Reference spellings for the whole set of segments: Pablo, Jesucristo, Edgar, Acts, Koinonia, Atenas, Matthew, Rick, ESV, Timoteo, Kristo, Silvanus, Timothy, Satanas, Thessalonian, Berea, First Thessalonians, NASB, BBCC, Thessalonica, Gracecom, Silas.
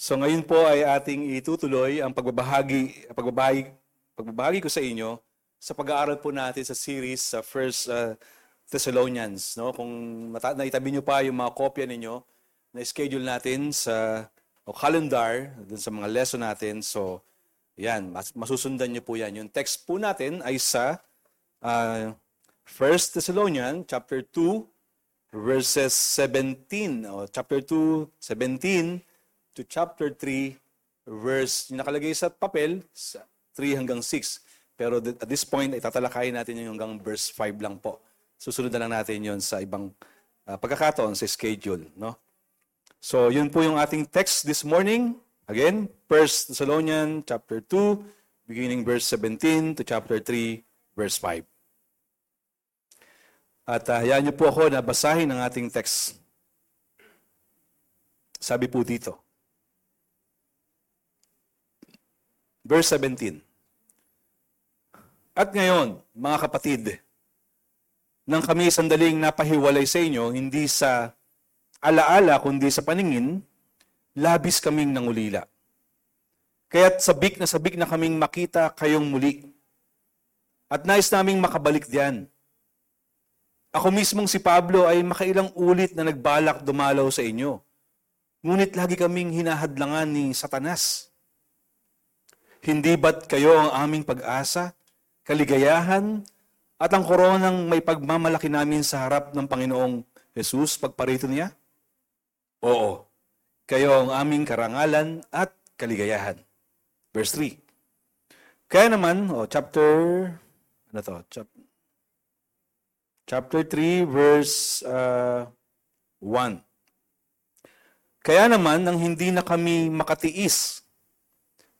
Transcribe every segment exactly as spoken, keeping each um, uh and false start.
So ngayon po ay ating itutuloy ang pagbabahagi, pagbabahagi, pagbabahagi ko sa inyo sa pag-aaral po natin sa series sa First uh, Thessalonians. No? Kung mata- naitabi nyo pa yung mga kopya ninyo na schedule natin sa o calendar, dun sa mga lesson natin. So, yan, mas- masusundan nyo po yan. Yung text po natin ay sa uh, First Thessalonians chapter two, verses seventeen. O, chapter two, seventeen to chapter three, verse, yung nakalagay sa papel, sa three hanggang six. Pero at this point, itatalakayin natin yung hanggang verse five lang po. Susunod na lang natin yun sa ibang uh, pagkakataon, sa schedule. No? So, yun po yung ating text this morning. Again, First Thessalonians chapter two, beginning verse seventeen to chapter three, verse five. At uh, hayaan niyo po ako na basahin ang ating text. Sabi po dito, verse seventeen. At ngayon, mga kapatid, nang kami sandaling napahiwalay sa inyo, hindi sa alaala kundi sa paningin, labis kaming nangulila. Kaya't sabik na sabik na kaming makita kayong muli. At nais naming makabalik diyan. Ako mismong si Pablo ay makailang ulit na nagbalak dumalaw sa inyo. Ngunit lagi kaming hinahadlangan ni Satanas. Hindi ba't kayo ang aming pag-asa, kaligayahan, at ang koronang may pagmamalaki namin sa harap ng Panginoong Jesus pagparito niya? Oo, kayo ang aming karangalan at kaligayahan. Verse three. Kaya naman, oh, chapter, ano to? Chap- chapter three, verse uh, one. Kaya naman, nang hindi na kami makatiis,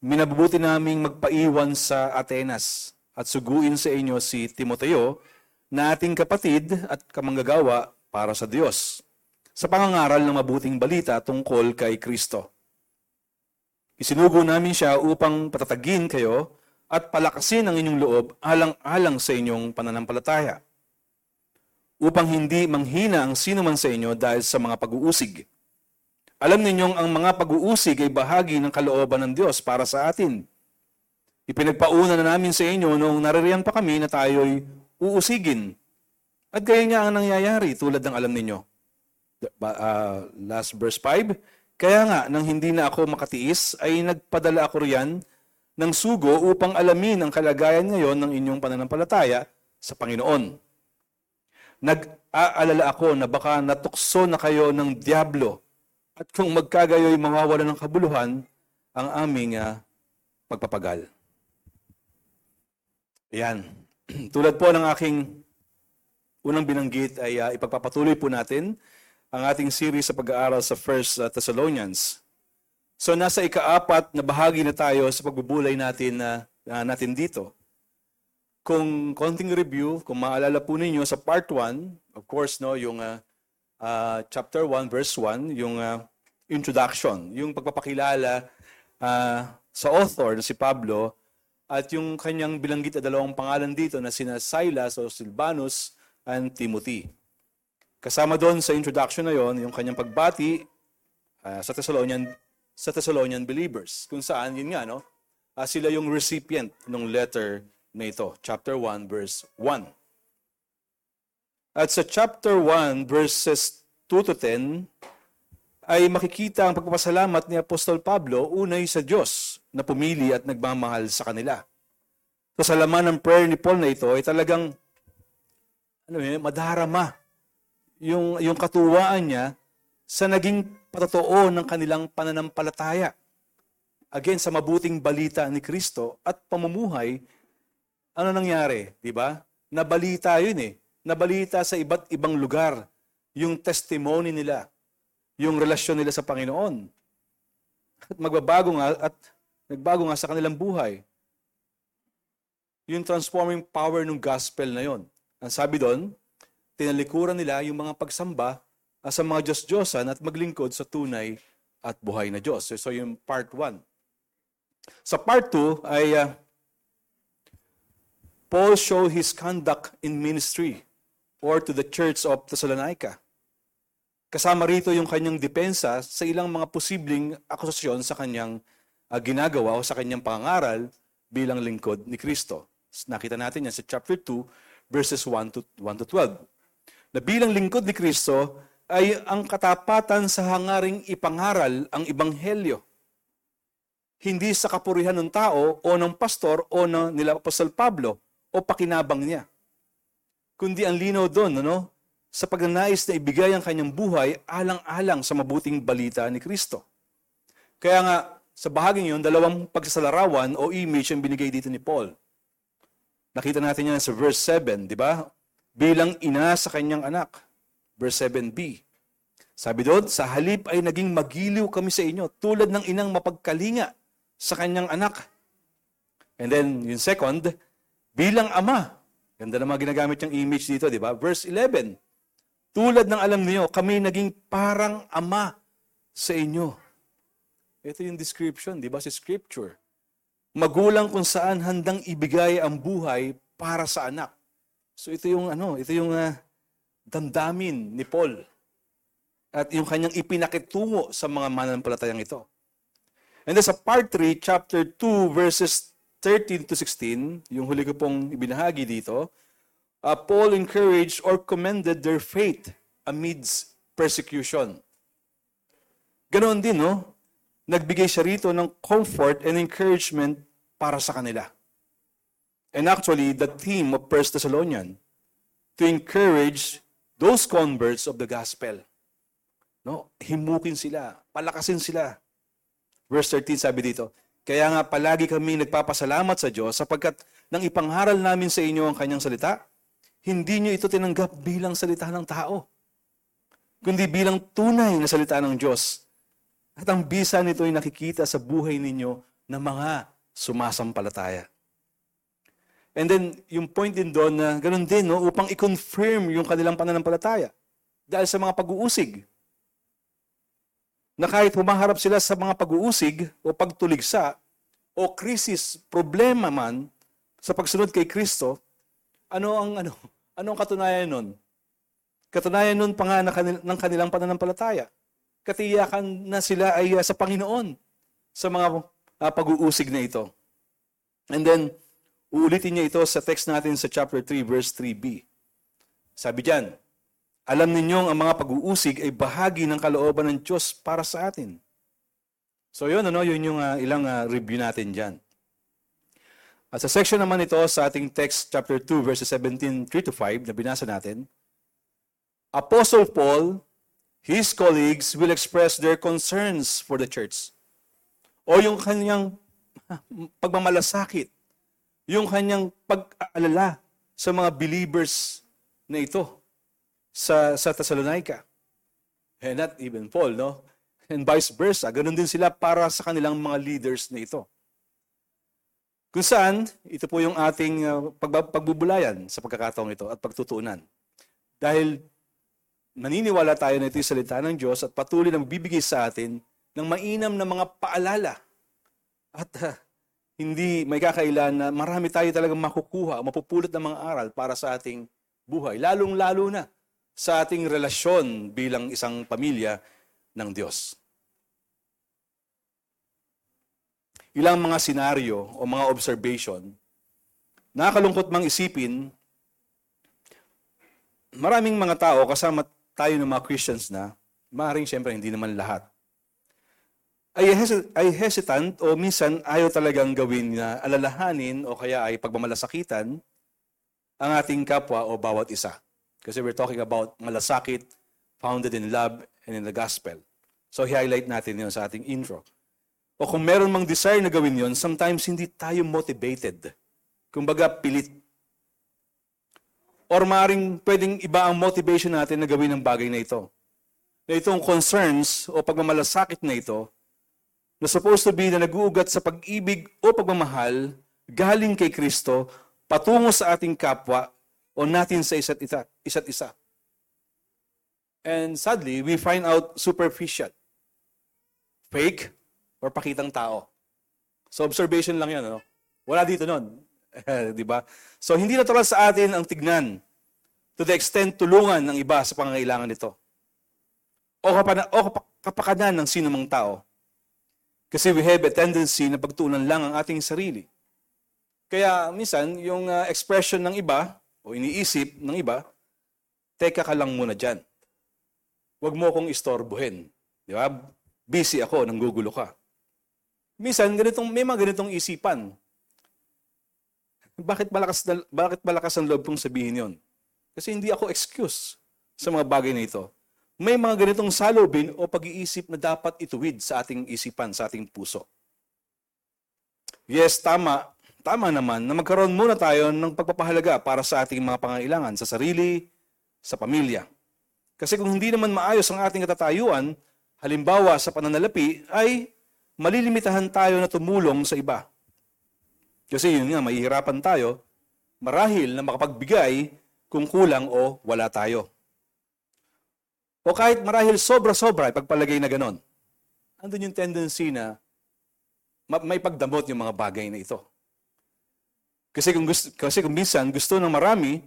minabubuti naming magpaiwan sa Atenas at suguin sa inyo si Timoteo na ating kapatid at kamanggagawa para sa Diyos sa pangangaral ng mabuting balita tungkol kay Kristo. Isinugo namin siya upang patatagin kayo at palakasin ang inyong loob alang-alang sa inyong pananampalataya upang hindi manghina ang sinuman sa inyo dahil sa mga pag-uusig. Alam ninyong ang mga pag-uusig ay bahagi ng kalooban ng Diyos para sa atin. Ipinagpauna na namin sa inyo noong naririyan pa kami na tayo'y uusigin. At gaya nga ang nangyayari tulad ng alam ninyo. Uh, last verse five. Kaya nga, nang hindi na ako makatiis, ay nagpadala ako riyan ng sugo upang alamin ang kalagayan ngayon ng inyong pananampalataya sa Panginoon. Nag-aalala ako na baka natukso na kayo ng Diablo. At kung magkagayo'y mawawala ng kabuluhan, ang aming uh, pagpapagal. Ayan. Tulad po ng aking unang binanggit ay uh, ipagpapatuloy po natin ang ating series sa pag-aaral sa First Thessalonians. So nasa ikaapat na bahagi na tayo sa pagbubulay natin, uh, uh, natin dito. Kung konting review, kung maalala po ninyo sa part one, of course, no, yung uh, uh, chapter one, verse one, yung uh, introduction, yung pagpapakilala uh, sa author na si Pablo at yung kanyang bilanggit na dalawang pangalan dito na sina Silas o Silvanus and Timothy. Kasama doon sa introduction na yon yung kanyang pagbati uh, sa Thessalonian sa Thessalonian believers kung saan yun nga no uh, sila yung recipient ng letter na ito, chapter one verse one. At sa chapter one verses two to ten ay makikita ang pagpapasalamat ni Apostol Pablo unay sa Diyos na pumili at nagmamahal sa kanila. So, sa laman ng prayer ni Paul na ito ay talagang ano eh, madarama yung, yung katuwaan niya sa naging patotoo ng kanilang pananampalataya. Again, sa mabuting balita ni Kristo at pamumuhay, ano nangyari? Diba? Nabalita yun eh. Nabalita sa iba't ibang lugar yung testimony nila, yung relasyon nila sa Panginoon. At magbabago nga at nagbago nga sa kanilang buhay. Yung transforming power ng gospel na yon. Ang sabi doon, tinalikuran nila yung mga pagsamba sa mga Diyos-Diyosan at maglingkod sa tunay at buhay na Diyos. So, so yung part one. Sa part two ay uh, Paul show his conduct in ministry or to the church of Thessalonica. Kasama rito yung kanyang depensa sa ilang mga posibleng akusasyon sa kanyang uh, ginagawa o sa kanyang pangaral bilang lingkod ni Kristo. Nakita natin yan sa chapter two, verses one to twelve. Na bilang lingkod ni Kristo ay ang katapatan sa hangaring ipangaral ang ebanghelyo. Hindi sa kapurihan ng tao o ng pastor o ng nila Apostol Pablo o pakinabang niya. Kundi ang linaw doon, ano? Sa pagnanais na ibigay ang kanyang buhay alang-alang sa mabuting balita ni Kristo. Kaya nga, sa bahaging yun, dalawang pagsasalarawan o image ang binigay dito ni Paul. Nakita natin yan sa verse seven, di ba? Bilang ina sa kanyang anak. Verse seven b. Sabi doon, sa halip ay naging magiliw kami sa inyo, tulad ng inang mapagkalinga sa kanyang anak. And then, yung second, bilang ama. Ganda naman ginagamit yung image dito, di ba? Verse eleven. Tulad ng alam niyo, kami naging parang ama sa inyo. Ito yung description, di ba, sa scripture. Magulang kung saan handang ibigay ang buhay para sa anak. So ito yung ano, ito yung uh, damdamin ni Paul. At yung kanyang ipinakitungo sa mga mananampalatayang ito. And then sa part three, chapter two, verses thirteen to sixteen, yung huli ko pong ibinahagi dito, Uh, Paul encouraged or commended their faith amidst persecution. Ganoon din, no? Nagbigay siya rito ng comfort and encouragement para sa kanila. And actually, the theme of First Thessalonians, to encourage those converts of the gospel. No? Himukin sila, palakasin sila. Verse thirteen sabi dito, kaya nga palagi kami nagpapasalamat sa Diyos sapagkat nang ipangharal namin sa inyo ang kanyang salita, hindi niyo ito tinanggap bilang salita ng tao, kundi bilang tunay na salita ng Diyos. At ang bisa nito ay nakikita sa buhay ninyo ng mga sumasampalataya. And then, yung point din doon na ganun din, no, upang i-confirm yung kanilang pananampalataya dahil sa mga pag-uusig. Na kahit humaharap sila sa mga pag-uusig o pagtuligsa o krisis, problema man sa pagsunod kay Kristo, Ano ang ano? Anong katunayan nun? Katunayan nun pa nga na kanil, ng kanilang pananampalataya. Katiyakan na sila ay uh, sa Panginoon sa mga uh, pag-uusig na ito. And then, uulitin niya ito sa text natin sa chapter three, verse three b. Sabi diyan, alam ninyong ang mga pag-uusig ay bahagi ng kalooban ng Diyos para sa atin. So yun, ano, yun yung uh, ilang uh, review natin diyan. At sa section naman ito sa ating text, chapter two, verses seventeen, three to five, na binasa natin, Apostle Paul, his colleagues will express their concerns for the church. O yung kanyang pagmamalasakit, yung kanyang pag-aalala sa mga believers na ito sa, sa Thessalonica. And not even Paul, no? And vice versa, ganun din sila para sa kanilang mga leaders na ito. Kung saan, ito po yung ating uh, pag- pagbubulayan sa pagkakataong ito at pagtutuunan. Dahil naniniwala tayo na ito yung salita ng Diyos at patuloy na magbibigay sa atin ng mainam na mga paalala. At uh, hindi may kakailan na marami tayo talagang makukuha, mapupulot ng mga aral para sa ating buhay. Lalong-lalo na sa ating relasyon bilang isang pamilya ng Diyos. Ilang mga senaryo o mga observation, nakakalungkot mang isipin, maraming mga tao, kasama tayo ng mga Christians na, maaaring siyempre hindi naman lahat, ay, hesit- ay hesitant o minsan ayaw talagang gawin na alalahanin o kaya ay pagmamalasakitan ang ating kapwa o bawat isa. Kasi we're talking about malasakit founded in love and in the gospel. So, highlight natin yun sa ating intro. O kung meron mang desire na gawin yon, sometimes hindi tayo motivated. Kumbaga, pilit. Or maaaring pwedeng iba ang motivation natin na gawin ang bagay na ito. Na itong concerns o pagmamalasakit na ito, na supposed to be na nag-uugat sa pag-ibig o pagmamahal galing kay Kristo patungo sa ating kapwa o natin sa isa't isa. Isa't isa. And sadly, we find out superficial. Fake. Or pakitang tao. So observation lang yan, ano? Wala dito nun. Di ba? So hindi natural sa atin ang tignan to the extent tulungan ng iba sa pangangailangan nito. o kapakanan ng sinumang tao. Kasi we have a tendency na pagtuunan lang ang ating sarili. Kaya minsan, yung uh, expression ng iba, o iniisip ng iba, teka ka lang muna dyan. Huwag mo akong istorbohin. Di ba? Busy ako, nanggugulo ka. Minsan, ganitong, may mga ganitong isipan. Bakit malakas, bakit malakas ang loob kong sabihin yon? Kasi hindi ako excuse sa mga bagay na ito. May mga ganitong salubin o pag-iisip na dapat ituwid sa ating isipan, sa ating puso. Yes, tama. Tama naman na magkaroon muna tayo ng pagpapahalaga para sa ating mga pangailangan, sa sarili, sa pamilya. Kasi kung hindi naman maayos ang ating katatayuan, halimbawa sa pananalapi, ay malilimitahan tayo na tumulong sa iba. Kasi yun nga, mahihirapan tayo marahil na makapagbigay kung kulang o wala tayo. O kahit marahil sobra-sobra, ipagpalagay na ganon. Andun yung tendency na may pagdamot yung mga bagay na ito. Kasi kung, gusto, kasi kung minsan gusto ng marami,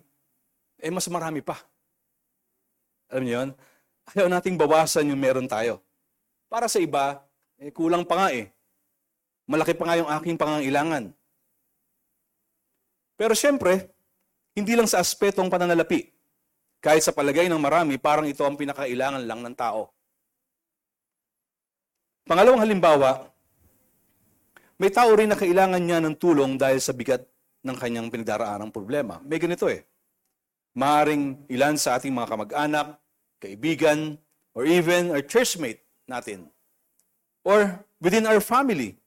eh mas marami pa. Alam niyo yun? Ayaw nating bawasan yung meron tayo. Para sa iba, eh kulang pa nga eh. Malaki pa nga yung aking pangangailangan. Pero syempre, hindi lang sa aspetong pananalapi. Kahit sa palagay ng marami, parang ito ang pinakailangan lang ng tao. Pangalawang halimbawa, may tao rin na kailangan niya ng tulong dahil sa bigat ng kanyang pinagdaraanang problema. May ganito eh. Maaring ilan sa ating mga kamag-anak, kaibigan, or even our churchmate natin. Or within our family.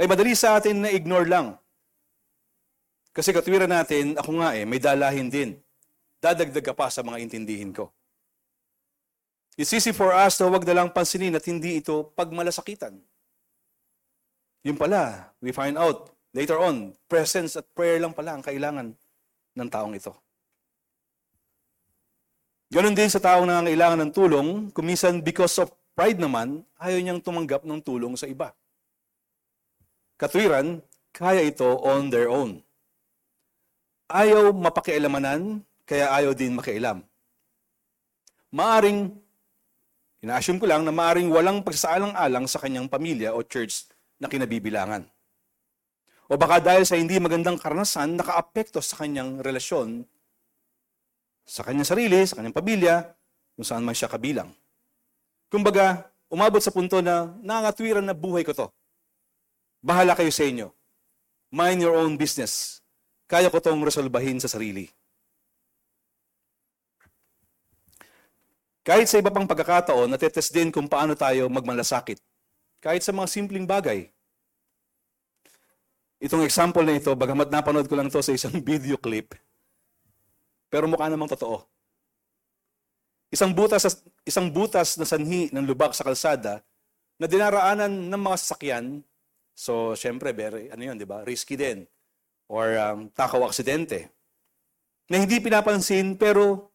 Ay madali sa atin na ignore lang. Kasi katwiran natin, ako nga eh, may dalahin din. Dadagdag ka pa sa mga intindihin ko. It's easy for us na huwag na lang pansinin at hindi ito pagmalasakitan. Yun pala, we find out later on, presence at prayer lang pala ang kailangan ng taong ito. Ganun din sa taong nangangailangan ng tulong, kumisan because of pride naman, ayaw niyang tumanggap ng tulong sa iba. Katwiran, kaya ito on their own. Ayaw mapakialamanan, kaya ayaw din makialam. Maaring, ina-assume ko lang na maaring walang pagsasaalang-alang sa kanyang pamilya o church na kinabibilangan. O baka dahil sa hindi magandang karanasan, nakaapekto sa kanyang relasyon, sa kanyang sarili, sa kanyang pamilya, kung saan man siya kabilang. Kumbaga, umabot sa punto na nangangatwiran na buhay ko to. Bahala kayo sa inyo. Mind your own business. Kaya ko tong resolbahin sa sarili. Kahit sa iba pang pagkakataon, natetest din kung paano tayo magmalasakit. Kahit sa mga simpleng bagay. Itong example na ito, bagamat napanood ko lang to sa isang video clip, pero mukha namang totoo. Isang butas, isang butas na sanhi ng lubak sa kalsada na dinaraanan ng mga sasakyan, so syempre, very, ano yun, di ba? Risky din. Or um, takaw aksidente. Na hindi pinapansin, pero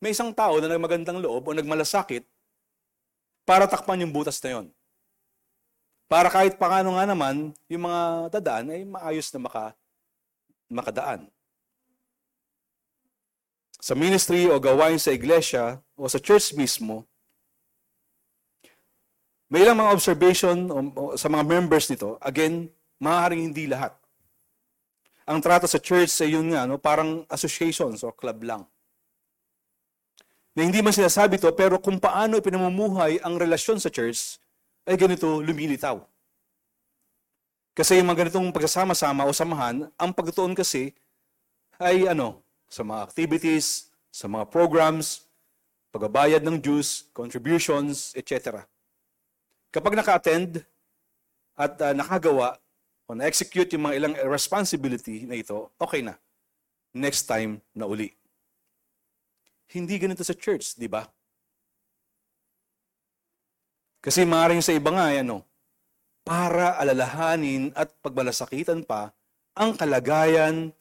may isang tao na nagmagandang loob o nagmalasakit para takpan yung butas na yon. Para kahit paano nga naman, yung mga dadaan ay maayos na maka, makadaan. Sa ministry o gawain sa iglesia o sa church mismo, may ilang mga observation o, o, sa mga members nito, again, maaaring hindi lahat. Ang trato sa church ay yun nga, no, parang associations o club lang. Na hindi man sinasabi ito, pero kung paano ipinamumuhay ang relasyon sa church, ay ganito lumilitaw. Kasi yung mga ganitong pagsasama-sama o samahan, ang pagtuon kasi ay ano, sa mga activities, sa mga programs, pagbabayad ng dues, contributions, et cetera. Kapag naka-attend at uh, nakagawa o na-execute yung mga ilang responsibility na ito, okay na. Next time na uli. Hindi ganito sa church, di ba? Kasi maaaring sa iba nga, ano, para alalahanin at pagmalasakitan pa ang kalagayan,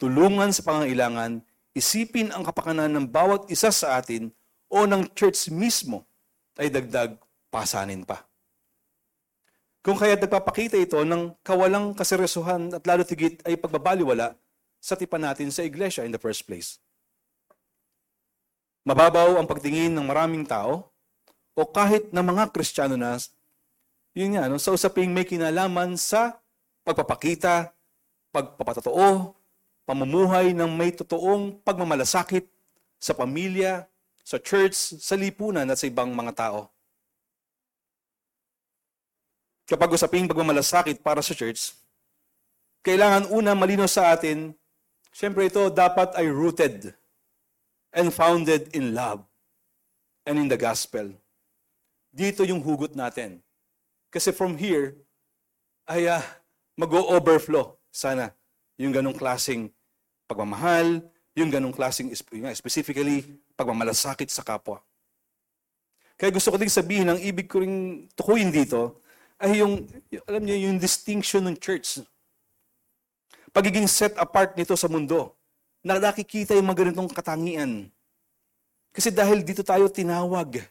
tulungan sa pangangailangan, isipin ang kapakanan ng bawat isa sa atin o ng church mismo ay dagdag pasanin pa. Kung kaya nagpapakita ito ng kawalang kaseryosohan at lalo tigit ay pagbabaliwala sa tipan natin sa iglesia in the first place. mababaw ang pagtingin ng maraming tao o kahit ng mga Kristiyano na yun nga, no, sa usaping may kinalaman sa pagpapakita, pagpapatotoo, pamumuhay ng may totoong pagmamalasakit sa pamilya, sa church, sa lipunan at sa ibang mga tao. Kapag usaping pagmamalasakit para sa church, kailangan una malino sa atin, siyempre ito dapat ay rooted and founded in love and in the gospel. Dito yung hugot natin. Kasi from here, ay uh, mag-o-overflow sana yung ganong klaseng pagmamahal, yung ganong klaseng, specifically, pagmamalasakit sa kapwa. Kaya gusto ko din sabihin, ang ibig ko rin tukuyin dito, ay yung, alam niyo, yung distinction ng church. Pagiging set apart nito sa mundo, na nakikita yung mga ganitong katangian. Kasi dahil dito tayo tinawag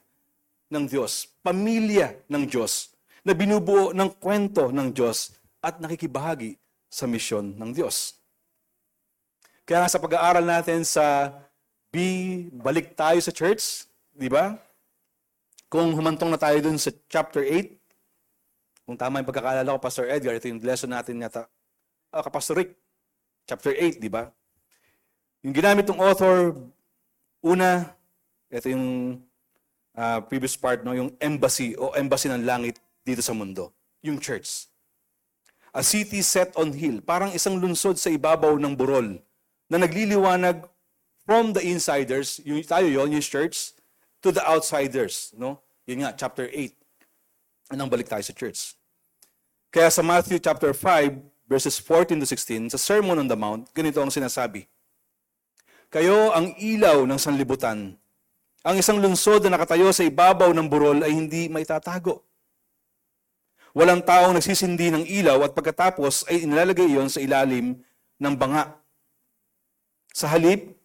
ng Diyos, pamilya ng Diyos, na binubuo ng kwento ng Diyos at nakikibahagi sa misyon ng Diyos. Kaya nga sa pag-aaral natin sa B, balik tayo sa church, di ba? Kung humantong na tayo dun sa chapter eight, kung tama yung pagkakaalala ko, Pastor Edgar, ito yung lesson natin yata, ah, Pastor Rick, chapter eight, di ba? Yung ginamit ng author, una, ito yung uh, previous part, no, yung embassy o embassy ng langit dito sa mundo, yung church. A city set on hill, parang isang lungsod sa ibabaw ng burol na nagliliwanag from the insiders, yung tayo yon, yung church, to the outsiders. No? Yun nga, chapter eight. Anong balik tayo sa church? Kaya sa Matthew chapter five, verses fourteen to sixteen, sa Sermon on the Mount, ganito ang sinasabi. Kayo ang ilaw ng sanlibutan. Ang isang lungsod na nakatayo sa ibabaw ng burol ay hindi maitatago. Walang taong nagsisindi ng ilaw at pagkatapos ay inilalagay iyon sa ilalim ng banga. Sa halip,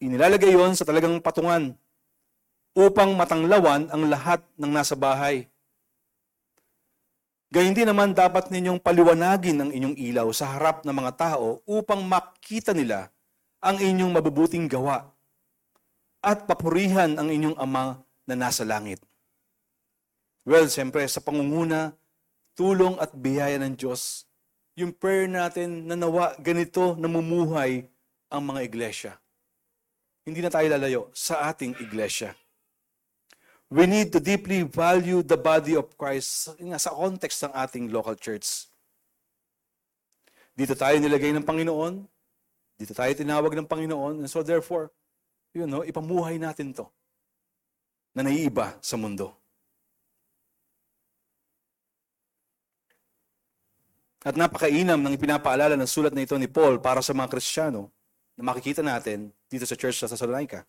inilalagay iyon sa talagang patungan upang matanglawan ang lahat ng nasa bahay. Gayun din naman dapat ninyong paliwanagin ang inyong ilaw sa harap ng mga tao upang makita nila ang inyong mabubuting gawa at papurihan ang inyong Ama na nasa langit. Well, siyempre, sa pangunguna, tulong at biyaya ng Diyos, yung prayer natin na nawa ganito namumuhay ang mga iglesia. Hindi na tayo lalayo sa ating iglesia. We need to deeply value the body of Christ sa context ng ating local church. Dito tayo nilagay ng Panginoon, dito tayo tinawag ng Panginoon, and so therefore, you know, ipamuhay natin to na naiiba sa mundo. At napakainam ng ipinapaalala ng sulat na ito ni Paul para sa mga Kristiyano na makikita natin dito sa church sa Thessalonica.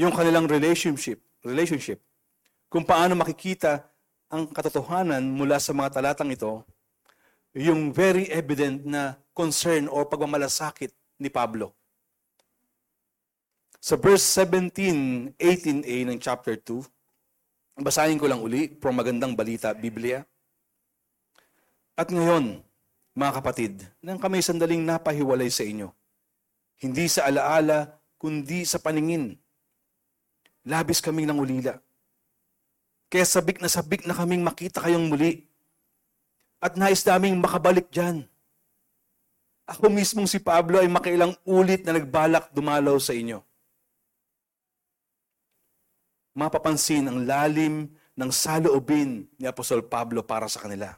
Yung kanilang relationship, relationship, kung paano makikita ang katotohanan mula sa mga talatang ito, yung very evident na concern o pagmamalasakit ni Pablo. Sa verse seventeen, eighteen a ng chapter two, basahin ko lang uli from Magandang Balita, Biblia. At ngayon, mga kapatid, nang kami sandaling napahiwalay sa inyo, hindi sa alaala, kundi sa paningin. Labis kaming nangulila. Kaya sabik na sabik na kaming makita kayong muli. At nais naming makabalik dyan. Ako mismong si Pablo ay makailang ulit na nagbalak dumalaw sa inyo. Mapapansin ang lalim ng saloobin ni Apostol Pablo para sa kanila.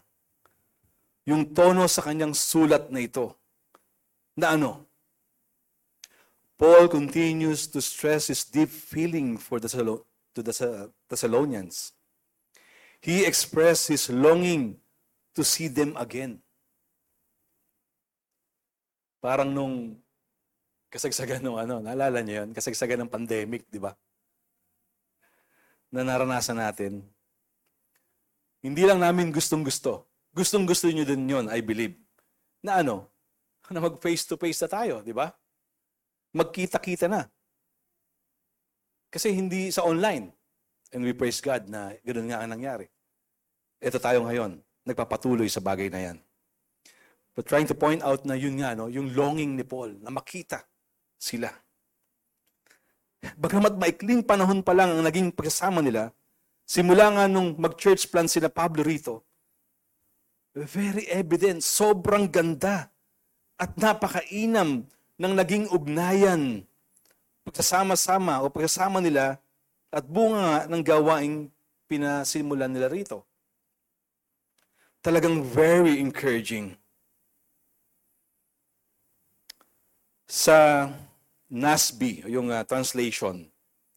Yung tono sa kanyang sulat na ito, na ano? Paul continues to stress his deep feeling for the to the Thessalonians. He expressed his longing to see them again. Parang nung kasagsagan ng ano, naalala niyo yun? Kasagsagan ng pandemic, di ba? Na naranasan natin. Hindi lang namin gustong-gusto. Gustong-gusto niyo din yun, I believe. Na ano? Na mag-face-to-face na tayo, di ba? Magkita-kita na. Kasi hindi sa online. And we praise God na ganoon nga ang nangyari. Ito tayo ngayon, nagpapatuloy sa bagay na yan. But trying to point out na yun nga, no, yung longing ni Paul na makita sila. bagamat maikling panahon pa lang ang naging pagsasama nila, simula nga nung mag-church plan sila Pablo rito, very evident, sobrang ganda at napakainam ng naging ugnayan, pagsasama-sama o pagsasama nila at bunga ng gawaing pinasimulan nila rito. Talagang very encouraging. Sa N A S B, yung uh, translation,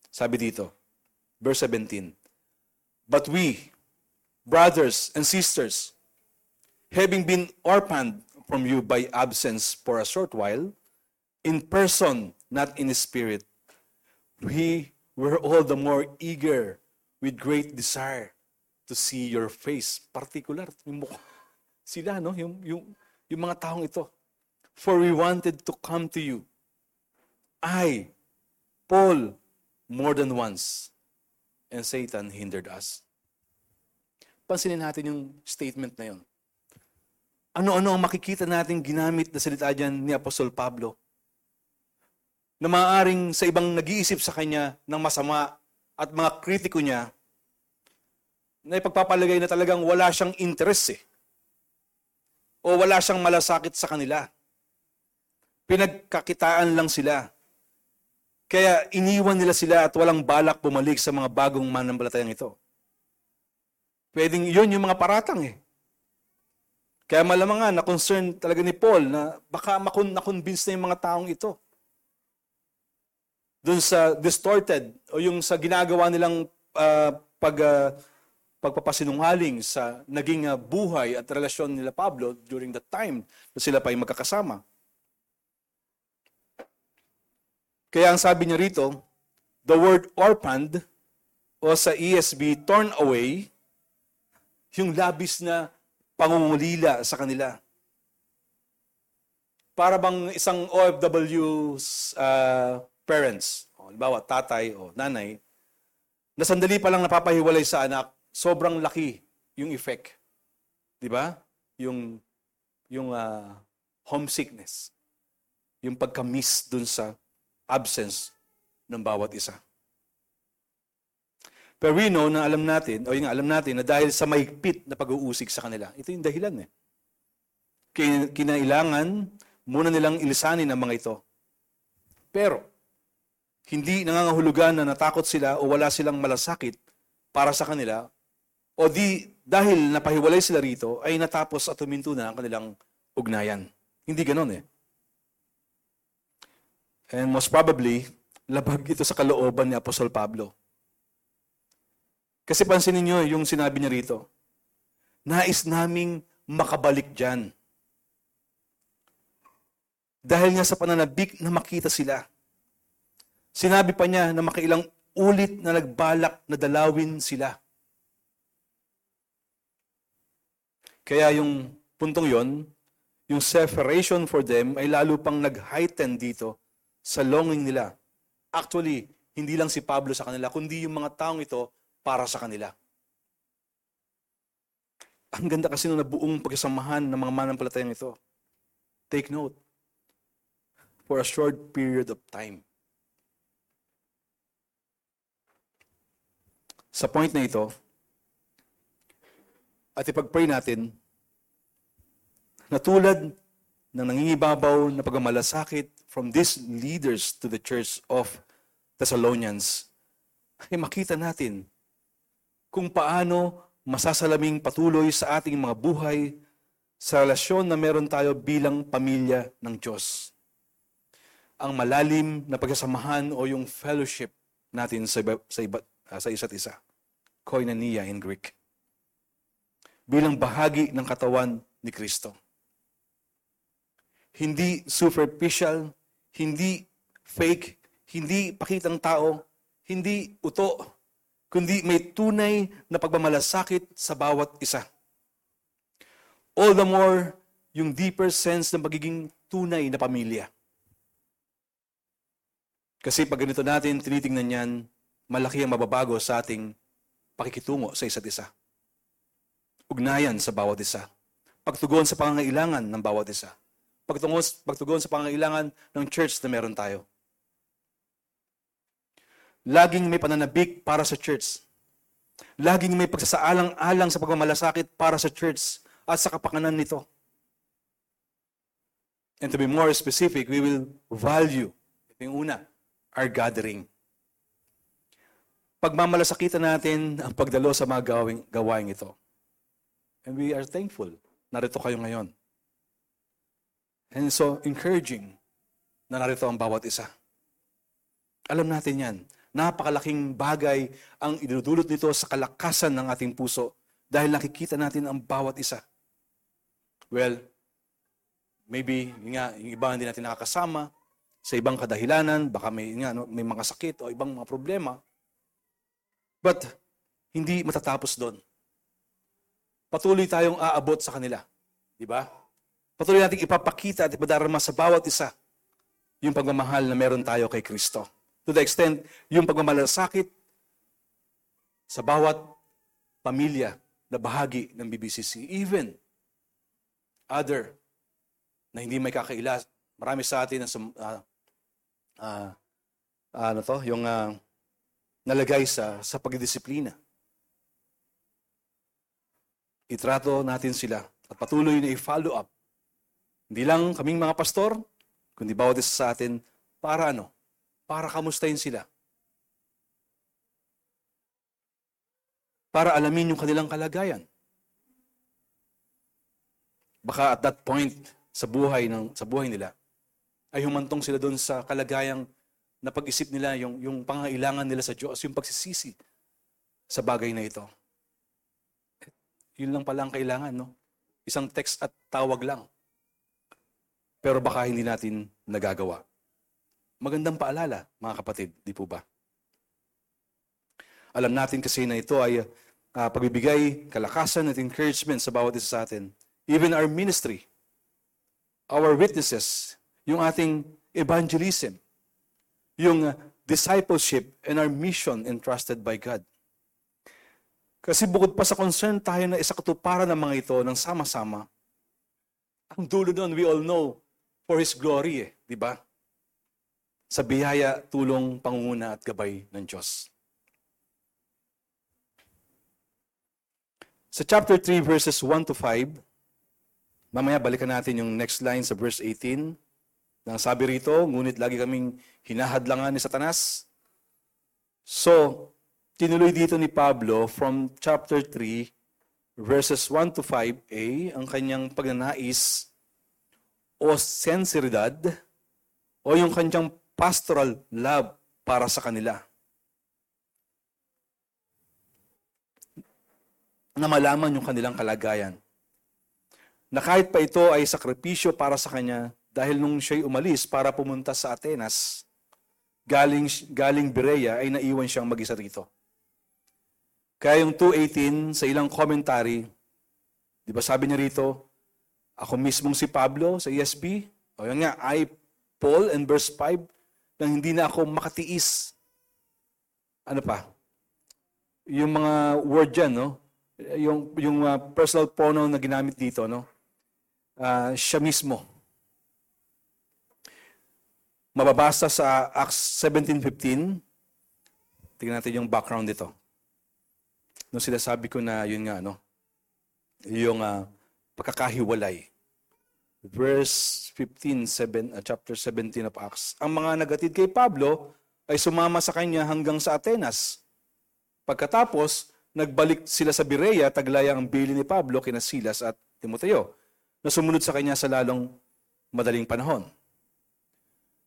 sabi dito, verse seventeen, "But we, brothers and sisters, having been orphaned from you by absence for a short while, in person, not in spirit, we we're all the more eager with great desire to see your face." Particular, yung mukha. Sila, no? Yung, yung, yung mga taong ito. "For we wanted to come to you. I, Paul, more than once. And Satan hindered us." Pansinin natin yung statement na yun. Ano-ano ang makikita natin ginamit na salita dyan ni Apostol Pablo? Na maaaring sa ibang nag-iisip sa kanya ng masama at mga kritiko niya, na ipagpapalagay na talagang wala siyang interest eh. O wala siyang malasakit sa kanila. Pinagkakitaan lang sila. Kaya iniwan nila sila at walang balak bumalik sa mga bagong mananampalatayang ito. Pwedeng yun yung mga paratang eh. Kaya malamang nga na-concern talaga ni Paul na baka makon- na-convince na yung mga taong ito doon sa distorted o yung sa ginagawa nilang uh, pag, uh, pagpapasinungaling sa naging uh, buhay at relasyon nila Pablo during that time na sila pa ay magkakasama. Kaya ang sabi niya rito, the word orphaned o sa E S V torn away, yung labis na pangungulila sa kanila. Para bang isang O F W's uh, parents, o halimbawa tatay o nanay, na sandali pa lang napapahiwalay sa anak, sobrang laki yung effect. Di ba? Yung, yung uh, homesickness. Yung pagka-miss dun sa absence ng bawat isa. Pero we know na alam natin, o yung alam natin, na dahil sa mahigpit na pag-uusig sa kanila, ito yung dahilan eh. Kinailangan muna nilang ilisanin ang mga ito. Pero, hindi nangangahulugan na natakot sila o wala silang malasakit para sa kanila o di dahil napahiwalay sila rito ay natapos at tuminto na ang kanilang ugnayan. Hindi ganon eh. And most probably, labag ito sa kalooban ni Apostol Pablo. Kasi pansin niyo yung sinabi niya rito, nais naming makabalik dyan. Dahil nga sa pananabik na makita sila, sinabi pa niya na makailang ulit na nagbalak na dalawin sila. Kaya yung puntong yon, yung separation for them ay lalo pang nag-heighten dito sa longing nila. Actually, hindi lang si Pablo sa kanila, kundi yung mga taong ito para sa kanila. Ang ganda kasi nung nabuong pagsasamahan ng mga mananampalatayang ito. Take note, for a short period of time. Sa point na ito, at ipag-pray natin na tulad ng nangingibabaw na pagmamalasakit from these leaders to the Church of Thessalonians, ay makita natin kung paano masasalaming patuloy sa ating mga buhay sa relasyon na meron tayo bilang pamilya ng Diyos. Ang malalim na pagsasamahan o yung fellowship natin sa iba, sa iba sa isa't isa. Koinonia in Greek. Bilang bahagi ng katawan ni Kristo. Hindi superficial, hindi fake, hindi pakitang tao, hindi uto, kundi may tunay na pagmamalasakit sa bawat isa. All the more, yung deeper sense ng pagiging tunay na pamilya. Kasi pag ganito natin, tinitingnan yan, malaki ang mababago sa ating pakikitungo sa isa't isa. Ugnayan sa bawat isa. Pagtugon sa pangangailangan ng bawat isa. Pagtugon, pagtugon sa pangangailangan ng church na meron tayo. Laging may pananabik para sa church. Laging may pagsasaalang-alang sa pagmamalasakit para sa church at sa kapakanan nito. And to be more specific, we will value, ito yung una, our gathering. Pagmamalasakitan natin ang pagdalo sa mga gawing, gawain ito. And we are thankful narito kayo ngayon. And so, encouraging na narito ang bawat isa. Alam natin yan. Napakalaking bagay ang idudulot nito sa kalakasan ng ating puso dahil nakikita natin ang bawat isa. Well, maybe nga, yung iba hindi natin nakakasama sa ibang kadahilanan, baka may, nga, no, may mga sakit o ibang mga problema. But, hindi matatapos doon. Patuloy tayong aabot sa kanila. Di ba? Patuloy natin ipapakita at ipadarama sa bawat isa yung pagmamahal na meron tayo kay Kristo. To the extent, yung pagmamalasakit sa bawat pamilya na bahagi ng B B C C. Even other na hindi may kakaila. Marami sa atin na uh, uh, ano to, yung uh, nalagay sa, sa pagdidisiplina. Itrato natin sila at patuloy na i-follow up. Hindi lang kaming mga pastor, kundi bawat isa sa atin para ano? Para kamustahin sila. Para alamin yung kanilang kalagayan. Baka at that point sa buhay ng sa buhay nila ay humantong sila doon sa kalagayang napag-isip nila yung yung pangailangan nila sa Diyos, yung pagsisisi sa bagay na ito. Yun lang pala ang kailangan, no? Isang text at tawag lang. Pero baka hindi natin nagagawa. Magandang paalala, mga kapatid, di po ba? Alam natin kasi na ito ay uh, pagbibigay, kalakasan at encouragement sa bawat isa sa atin. Even our ministry, our witnesses, yung ating evangelism, yung uh, discipleship and our mission entrusted by God. Kasi bukod pa sa concern tayo na isakatuparan ng mga ito ng sama-sama, ang dulo nun, we all know, for His glory, eh, di ba? Sa biyaya, tulong, pangunguna at gabay ng Diyos. Sa chapter three, verses one to five, mamaya balikan natin yung next line sa verse eighteen. Nang sabi rito, ngunit lagi kaming hinahadlangan ni Satanas. So, tinuloy dito ni Pablo from chapter three, verses one to five a, ang kanyang pagnanais o sinseridad o yung kanyang pastoral love para sa kanila. Na malaman yung kanilang kalagayan. Na kahit pa ito ay sakripisyo para sa kanya dahil nung siya'y umalis para pumunta sa Atenas, galing, galing Berea ay naiwan siyang mag-isa rito. Kaya yung two eighteen sa ilang commentary, di ba sabi niya rito, ako mismong si Pablo sa E S V, o yun nga, I, Paul, in verse five, nang hindi na ako makatiis. Ano pa? Yung mga word dyan, no? Yung, yung uh, personal pronoun na ginamit dito, no? Uh, siya mismo. Mababasa sa Acts seventeen fifteen. Tingnan natin yung background dito. Nung sila sabi ko na, yun nga, no? Yung uh, pagkakahiwalay. Verse fifteen, seven, uh, chapter seventeen of Acts. Ang mga nagatid kay Pablo ay sumama sa kanya hanggang sa Atenas. Pagkatapos, nagbalik sila sa Berea, taglaya ang bili ni Pablo kina Silas at Timoteo, na sumunod sa kanya sa lalong madaling panahon.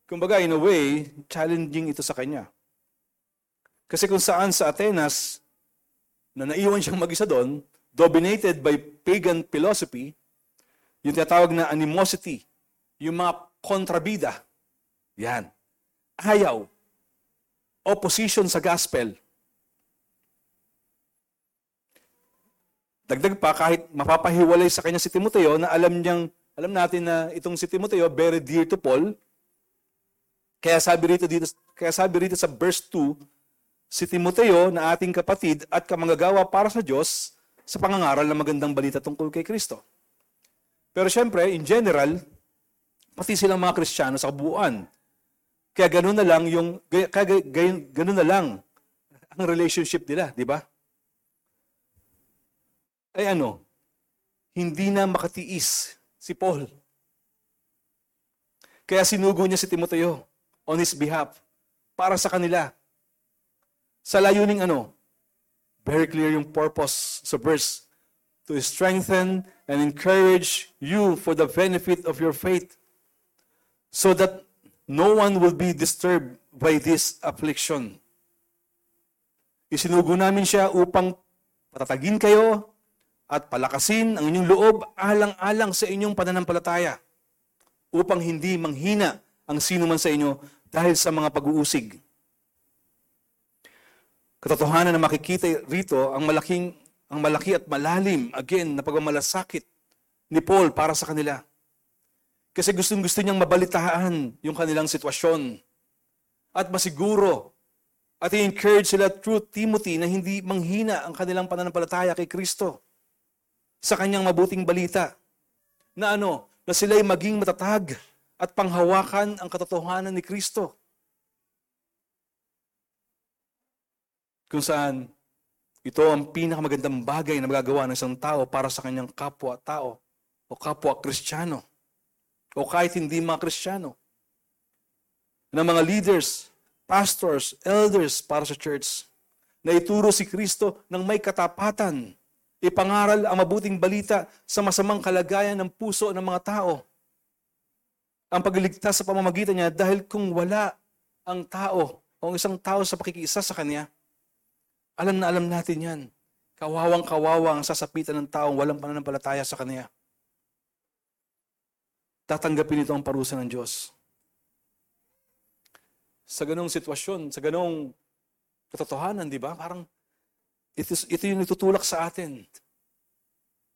Kumbaga, in a way, challenging ito sa kanya. Kasi kung saan sa Atenas, na naiwan siyang mag-isa doon, dominated by pagan philosophy, yung tinatawag na animosity, yung mga kontrabida, yan, ayaw, opposition sa gospel. Dagdag pa, kahit mapapahiwalay sa kanya si Timoteo, na alam niyang, alam natin na itong si Timoteo, very dear to Paul, kaya sabi rito, dito, kaya sabi rito sa verse two, si Timoteo na ating kapatid at kamanggagawa para sa Diyos sa pangangaral ng magandang balita tungkol kay Kristo. Pero siyempre, in general, pati silang mga Kristiyano sa kabuuan Kaya ganoon na lang yung kaya ganoon na lang ang relationship nila, di ba? Ay ano, hindi na makatiis si Paul. Kaya sinugo niya si Timoteo on his behalf para sa kanila. Sa layuning ano, very clear yung purpose sa verse, to strengthen and encourage you for the benefit of your faith, so that no one will be disturbed by this affliction. Isinugo namin siya upang patatagin kayo at palakasin ang inyong loob alang-alang sa inyong pananampalataya, upang hindi manghina ang sino man sa inyo dahil sa mga pag-uusig. Katotohanan na makikita rito ang malaking ang malaki at malalim, again, na pagmamalasakit ni Paul para sa kanila. Kasi gustong-gusto niyang mabalitaan yung kanilang sitwasyon at masiguro at i-encourage sila through Timothy na hindi manghina ang kanilang pananampalataya kay Kristo sa kanyang mabuting balita na ano, na sila'y maging matatag at panghawakan ang katotohanan ni Kristo, kung saan ito ang pinakamagandang bagay na magagawa ng isang tao para sa kanyang kapwa-tao o kapwa-Kristiyano o kahit hindi mga Kristiyano, ng mga leaders, pastors, elders para sa church, na ituro si Kristo ng may katapatan, ipangaral ang mabuting balita sa masamang kalagayan ng puso ng mga tao, ang pagliligtas sa pamamagitan niya, dahil kung wala ang tao o ang isang tao sa pakikiisa sa kanya, alam na alam natin yan. Kawawang-kawawa ang sasapitan ng taong walang pananampalataya sa Kanya. Tatanggapin ito ang parusa ng Diyos. Sa ganong sitwasyon, sa ganong katotohanan, di ba? Parang ito, ito yung nagtutulak sa atin.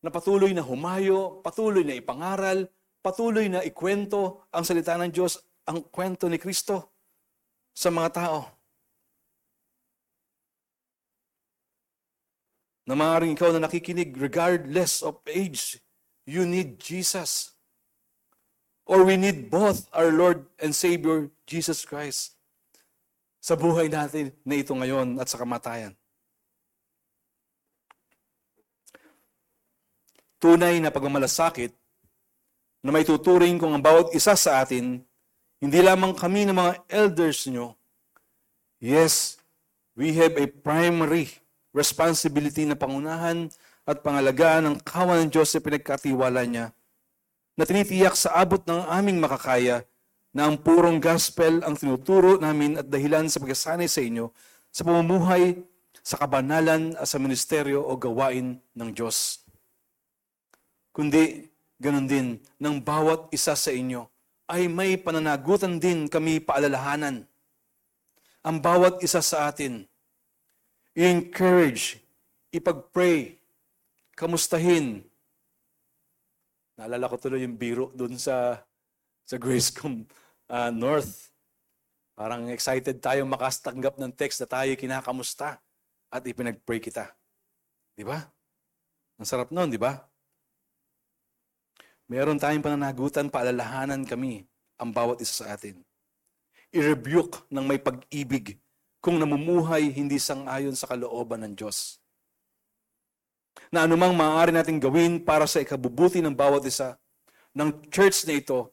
Na patuloy na humayo, patuloy na ipangaral, patuloy na ikwento ang salita ng Diyos, ang kwento ni Kristo sa mga tao. Na maaaring ikaw na nakikinig, regardless of age, you need Jesus. Or we need both our Lord and Savior, Jesus Christ, sa buhay natin na ito ngayon at sa kamatayan. Tunay na pagmamalasakit na may tuturing kung ang bawat isa sa atin, hindi lamang kami ng mga elders nyo. Yes, we have a primary responsibility na pangunahan at pangalagaan ng kawan ng Diyos na pinagkatiwala niya, na tinitiyak sa abot ng aming makakaya na ang purong gospel ang tinuturo namin at dahilan sa pagkasanay sa inyo sa pamumuhay, sa kabanalan at sa ministeryo o gawain ng Diyos. Kundi, ganun din, ng bawat isa sa inyo ay may pananagutan din kami paalalahanan. Ang bawat isa sa atin, i-encourage, ipag-pray, kamustahin. Naalala ko tuloy yung biro doon sa, sa Gracecom uh, North. Parang excited tayo makastanggap ng text na tayo kinakamusta at ipinag-pray kita. Di ba? Ang sarap noon, di ba? Meron tayong pananagutan, paalalahanan kami ang bawat isa sa atin. I-rebuke ng may pag-ibig kung namumuhay hindi sang-ayon sa kalooban ng Diyos. Na anumang maaari nating gawin para sa ikabubuti ng bawat isa ng church na ito,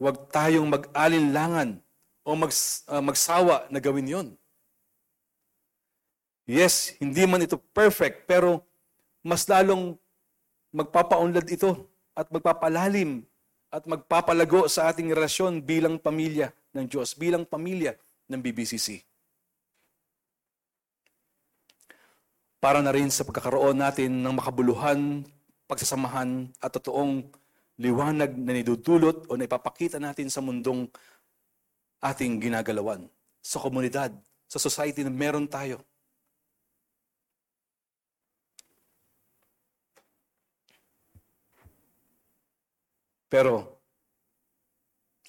huwag tayong mag-alinlangan o mags- uh, magsawa na gawin yon. Yes, hindi man ito perfect, pero mas lalong magpapaunlad ito at magpapalalim at magpapalago sa ating relasyon bilang pamilya ng Diyos, bilang pamilya ng B B C C. Para na rin sa pagkakaroon natin ng makabuluhan, pagsasamahan at totoong liwanag na nidudulot o naipapakita natin sa mundong ating ginagalawan, sa komunidad, sa society na meron tayo. Pero,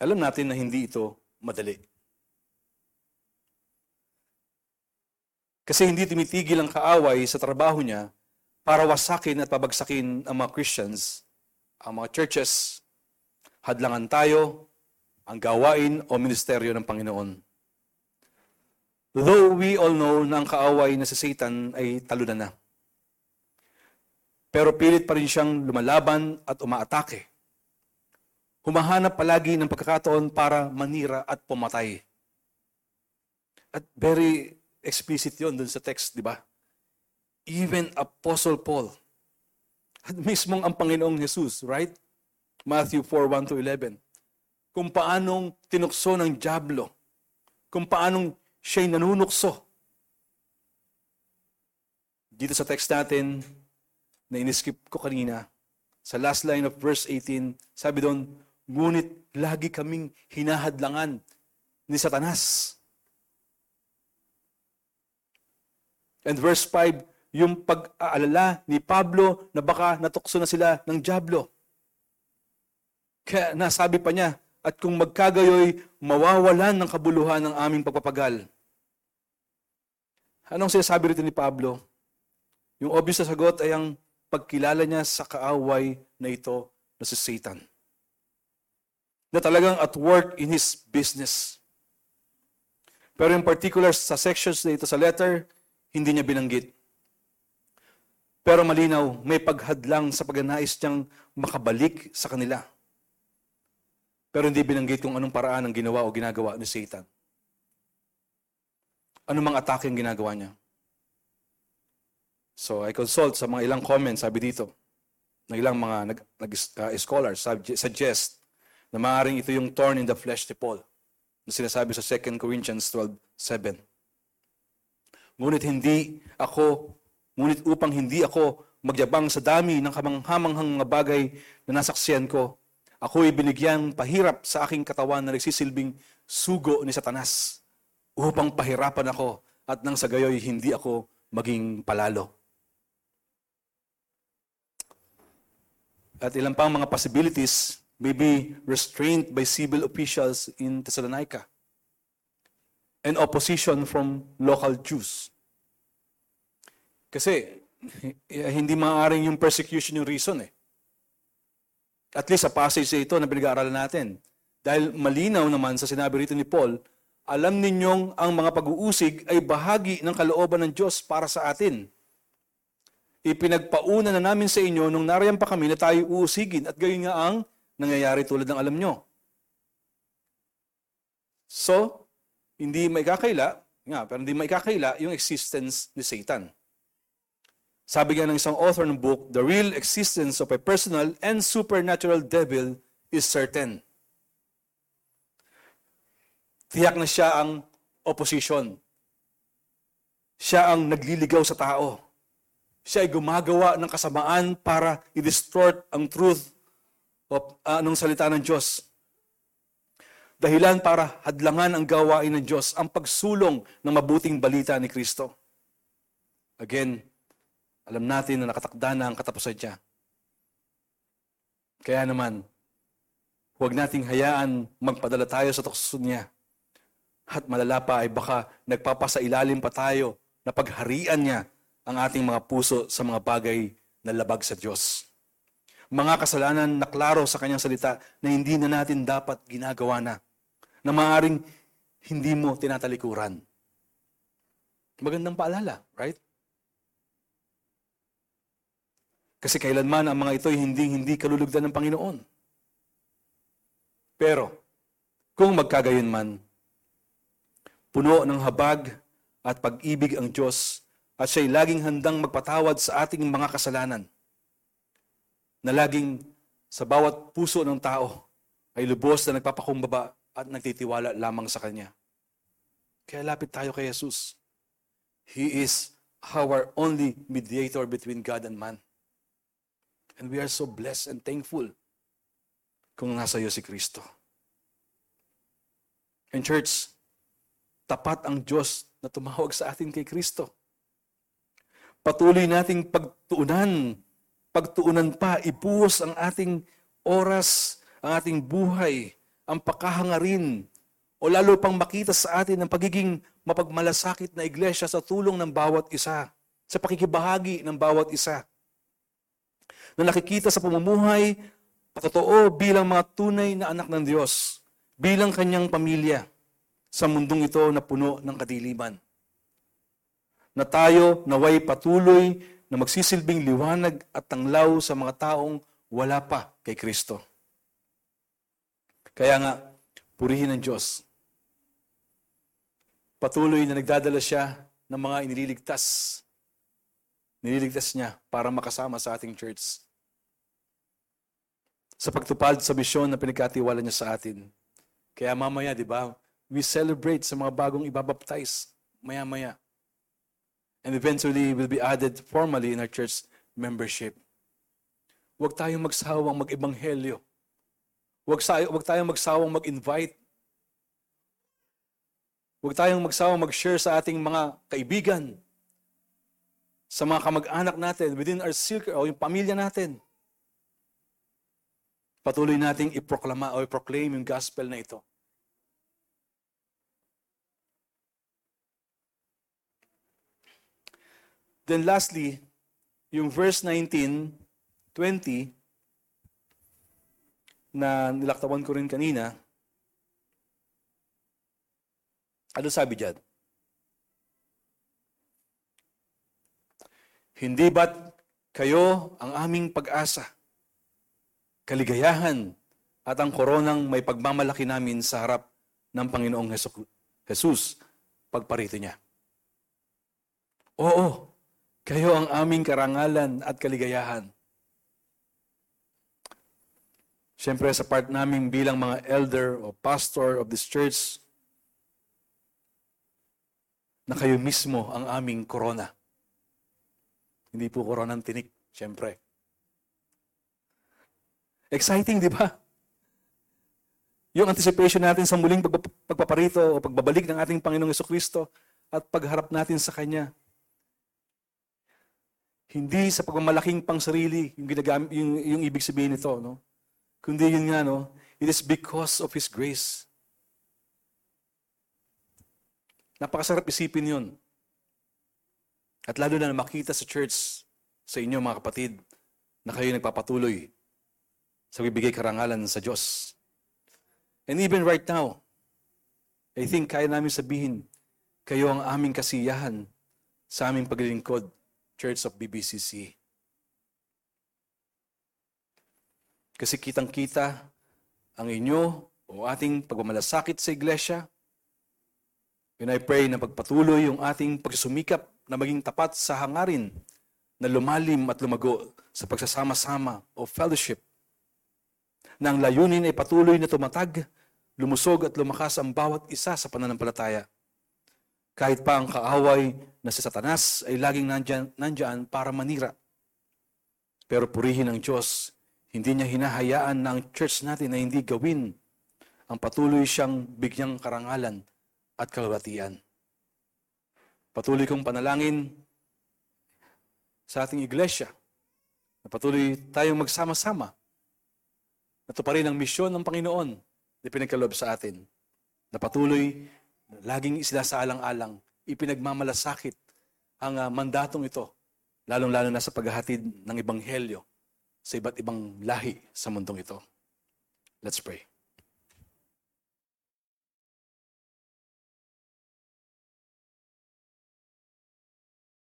alam natin na hindi ito madali. Kasi hindi tumitigil ang kaaway sa trabaho niya para wasakin at pabagsakin ang mga Christians, ang mga churches. Hadlangan tayo, ang gawain o ministeryo ng Panginoon. Though we all know na ang kaaway na si Satan ay talunan na. Pero pilit pa rin siyang lumalaban at umaatake. Humahanap palagi ng pagkakataon para manira at pumatay. At very explicit yon dun sa text, di ba? Even Apostle Paul. At mismong ang Panginoong Jesus, right? Matthew four, one to eleven. Kung paanong tinukso ng diablo. Kung paanong siya'y nanunukso. Dito sa text natin, na iniskip ko kanina, sa last line of verse eighteen, sabi doon, ngunit lagi kaming hinahadlangan ni Satanas. And verse five, yung pag-aalala ni Pablo na baka natukso na sila ng diablo. Kaya nasabi pa niya, at kung magkagayoy, mawawalan ng kabuluhan ng aming pagpapagal. Anong sinasabi rito ni Pablo? Yung obvious na sagot ay ang pagkilala niya sa kaaway na ito na si Satan. Na talagang at work in his business. Pero in particular sa sections na ito sa letter, hindi niya binanggit. Pero malinaw, may paghadlang sa pagnanais niyang makabalik sa kanila. Pero hindi binanggit kung anong paraan ang ginawa o ginagawa ni Satan. Ano mang atake ang ginagawa niya? So I consult sa mga ilang comments, sabi dito, ng ilang mga nag, nag, uh, scholars suggest na maaaring ito yung thorn in the flesh ni Paul na sinasabi sa Second Corinthians twelve seven. Ngunit hindi ako, ngunit upang hindi ako magyabang sa dami ng kamanghamanghang mga bagay na nasaksiyan ko, ako'y binigyang pahirap sa aking katawan na nagsisilbing sugo ni Satanas upang pahirapan ako at nang sa gayoy hindi ako maging palalo. At ilang pang mga possibilities may be restrained by civil officials in Thessalonica and opposition from local Jews. Kasi hindi maaaring yung persecution yung reason eh. At least sa passage ito na pinag-aaralan natin. Dahil malinaw naman sa sinabi rito ni Paul, alam ninyong ang mga pag-uusig ay bahagi ng kalooban ng Diyos para sa atin. Ipinagpauna na namin sa inyo nung nariyan pa kami na tayo uusigin at gayon nga ang nangyayari tulad ng alam nyo. So, hindi maikakaila, nga, pero hindi maikakaila yung existence ni Satan. Sabi nga ng isang author ng book, the real existence of a personal and supernatural devil is certain. Tiyak na siya ang opposition. Siya ang nagliligaw sa tao. Siya ay gumagawa ng kasamaan para i-distort ang truth of uh, ng salita ng Diyos. Dahilan para hadlangan ang gawain ng Diyos, ang pagsulong ng mabuting balita ni Kristo. Again, alam natin na nakatakda na ang katapusan niya. Kaya naman, huwag nating hayaan magpadala tayo sa tukso niya. At malala pa ay baka nagpapasailalim pa tayo na pagharian niya ang ating mga puso sa mga bagay na labag sa Diyos. Mga kasalanan na klaro sa kanyang salita na hindi na natin dapat ginagawa na, na maaaring hindi mo tinatalikuran. Magandang paalala, right? Kasi kailanman ang mga ito ay hindi, hindi kalulugdan ng Panginoon. Pero, kung magkagayon man, puno ng habag at pag-ibig ang Diyos, at siya'y laging handang magpatawad sa ating mga kasalanan, na laging sa bawat puso ng tao ay lubos na nagpapakumbaba at nagtitiwala lamang sa Kanya. Kaya lapit tayo kay Jesus. He is our only mediator between God and man. And we are so blessed and thankful kung nasa iyo si Kristo. And church, tapat ang Diyos na tumawag sa atin kay Kristo. Patuloy nating pagtuunan, pagtuunan pa, ibuhos ang ating oras, ang ating buhay, ang pakahangarin, o lalo pang makita sa atin ang pagiging mapagmalasakit na iglesia sa tulong ng bawat isa, sa pakikibahagi ng bawat isa, na nakikita sa pamumuhay, patotoo bilang mga tunay na anak ng Diyos, bilang kanyang pamilya sa mundong ito na puno ng kadiliman. Na tayo naway patuloy na magsisilbing liwanag at tanglaw sa mga taong wala pa kay Kristo. Kaya nga, purihin ang Diyos. Patuloy na nagdadala siya ng mga iniligtas. Nililigtas niya para makasama sa ating church. Sa pagtupad sa misyon na pinagkatiwala niya sa atin. Kaya mamaya, di ba, we celebrate sa mga bagong ibabaptize maya-maya. And eventually, will be added formally in our church membership. Huwag tayong magsawang mag-ebanghelyo. Huwag, huwag tayong magsawang mag-invite. Huwag tayong magsawang mag-share sa ating mga kaibigan, sa mga kamag-anak natin, within our circle, o yung pamilya natin. Patuloy nating iproklama o iproclaim yung gospel na ito. Then lastly, yung verse nineteen, twenty, na nilaktawan ko rin kanina, ano sabi diyan? Hindi ba't kayo ang aming pag-asa, kaligayahan, at ang koronang may pagmamalaki namin sa harap ng Panginoong Jesus, pagparito niya. Oo, kayo ang aming karangalan at kaligayahan. Siyempre, sa part namin bilang mga elder o pastor of this church, na kayo mismo ang aming korona. Hindi po korona ng tinik, siyempre. Exciting, di ba? Yung anticipation natin sa muling pagpaparito o pagbabalik ng ating Panginoong Jesucristo at pagharap natin sa Kanya. Hindi sa pagmamalaking pangsarili yung ginagamit yung, yung ibig sabihin nito, no? Kundi yun nga, no? It is because of His grace. Napakasarap isipin yun. At lalo na makita sa church, sa inyo mga kapatid, na kayo nagpapatuloy sa bibigay karangalan sa Diyos. And even right now, I think kaya namin sabihin, kayo ang aming kasiyahan sa aming paglilingkod, Church of B B C C. Kasi kitang-kita ang inyo o ating pagmamalasakit sa iglesia. And I pray na pagpatuloy yung ating pagsumikap na maging tapat sa hangarin na lumalim at lumago sa pagsasama-sama o fellowship. Na ang layunin ay patuloy na tumatag, lumusog at lumakas ang bawat isa sa pananampalataya. Kahit pa ang kaaway na si Satanas ay laging nandyan, nandyan para manira. Pero purihin ang Diyos. Hindi niya hinahayaan na ang church natin na hindi gawin ang patuloy siyang bigyang karangalan at kalawatian. Patuloy kong panalangin sa ating iglesia na patuloy tayong magsama-sama na tuparin ang misyon ng Panginoon na pinagkaloob sa atin, na patuloy laging isinasaalang-alang, ipinagmamalasakit ang mandatong ito, lalong-lalo na sa paghahatid ng ebanghelyo sa iba't ibang lahi sa mundong ito. Let's pray.